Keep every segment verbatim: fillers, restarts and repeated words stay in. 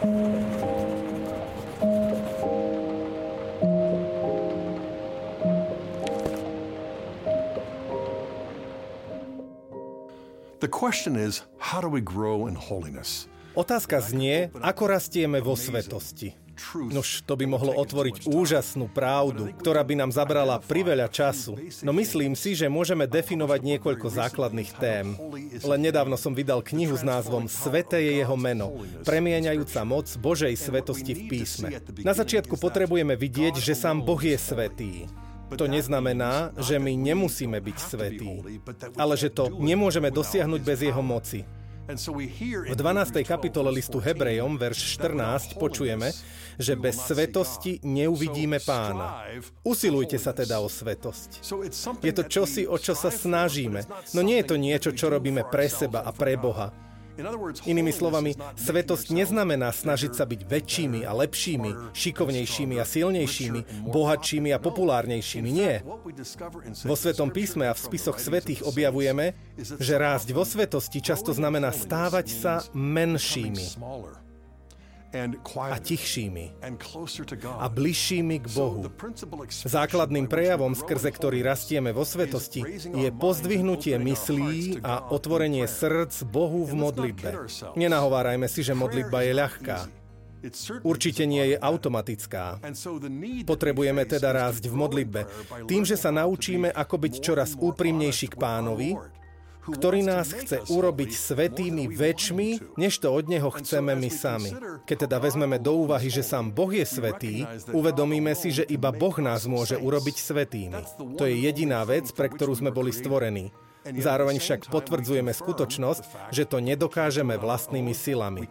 The question is, how do we grow in holiness? Otázka znie, ako rastieme vo svetosti. Nož, to by mohlo otvoriť úžasnú pravdu, ktorá by nám zabrala priveľa času. No myslím si, že môžeme definovať niekoľko základných tém. Len nedávno som vydal knihu s názvom Sväté je jeho meno, premieňajúca moc Božej svetosti v písme. Na začiatku potrebujeme vidieť, že sám Boh je svätý. To neznamená, že my nemusíme byť svätí, ale že to nemôžeme dosiahnuť bez jeho moci. V dvanástej kapitole listu Hebrejom, verš štrnásť, počujeme, že bez svetosti neuvidíme Pána. Usilujte sa teda o svetosť. Je to čosi, o čo sa snažíme, no nie je to niečo, čo robíme pre seba a pre Boha. Inými slovami, svetosť neznamená snažiť sa byť väčšími a lepšími, šikovnejšími a silnejšími, bohatšími a populárnejšími. Nie. Vo Svätom písme a v spisoch svätých objavujeme, že rásť vo svetosti často znamená stávať sa menšími a tichšími a bližšími k Bohu. Základným prejavom, skrze ktorý rastieme vo svetosti, je pozdvihnutie myslí a otvorenie srdc Bohu v modlitbe. Nenahovárajme si, že modlitba je ľahká. Určite nie je automatická. Potrebujeme teda rásť v modlitbe tým, že sa naučíme, ako byť čoraz úprimnejší k Pánovi, ktorý nás chce urobiť svätými väčšmi, než to od neho chceme my sami. Keď teda vezmeme do úvahy, že sám Boh je svätý, uvedomíme si, že iba Boh nás môže urobiť svätými. To je jediná vec, pre ktorú sme boli stvorení. Zároveň však potvrdzujeme skutočnosť, že to nedokážeme vlastnými silami.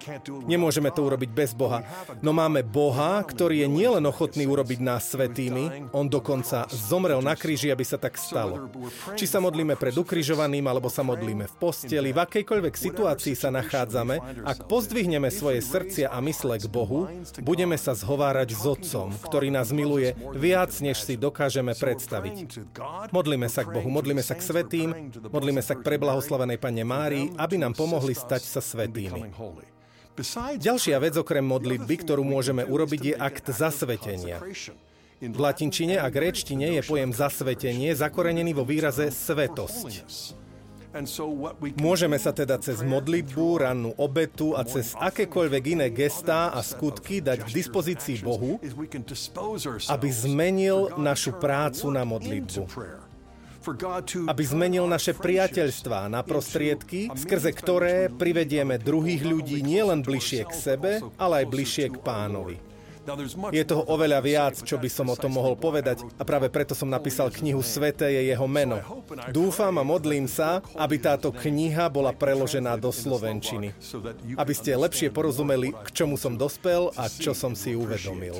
Nemôžeme to urobiť bez Boha, no máme Boha, ktorý je nielen ochotný urobiť nás svätými, on dokonca zomrel na kríži, aby sa tak stalo. Či sa modlíme pred ukrižovaným, alebo sa modlíme v posteli, v akejkoľvek situácii sa nachádzame, ak pozdvihneme svoje srdcia a mysle k Bohu, budeme sa zhovárať s Otcom, ktorý nás miluje viac, než si dokážeme predstaviť. Modlíme sa k Bohu, modlíme sa k svätým, modlíme sa k preblahoslavenej Panne Márii, aby nám pomohli stať sa svätými. Ďalšia vec okrem modlitby, ktorú môžeme urobiť, je akt zasvetenia. V latinčine a gréčtine je pojem zasvetenie zakorenený vo výraze svetosť. Môžeme sa teda cez modlitbu, rannú obetu a cez akékoľvek iné gestá a skutky dať k dispozícii Bohu, aby zmenil našu prácu na modlitbu. Aby zmenil naše priateľstvá na prostriedky, skrze ktoré privedieme druhých ľudí nielen bližšie k sebe, ale aj bližšie k Pánovi. Je toho oveľa viac, čo by som o tom mohol povedať, a práve preto som napísal knihu Sväté je jeho meno. Dúfam a modlím sa, aby táto kniha bola preložená do slovenčiny, aby ste lepšie porozumeli, k čomu som dospel a čo som si uvedomil.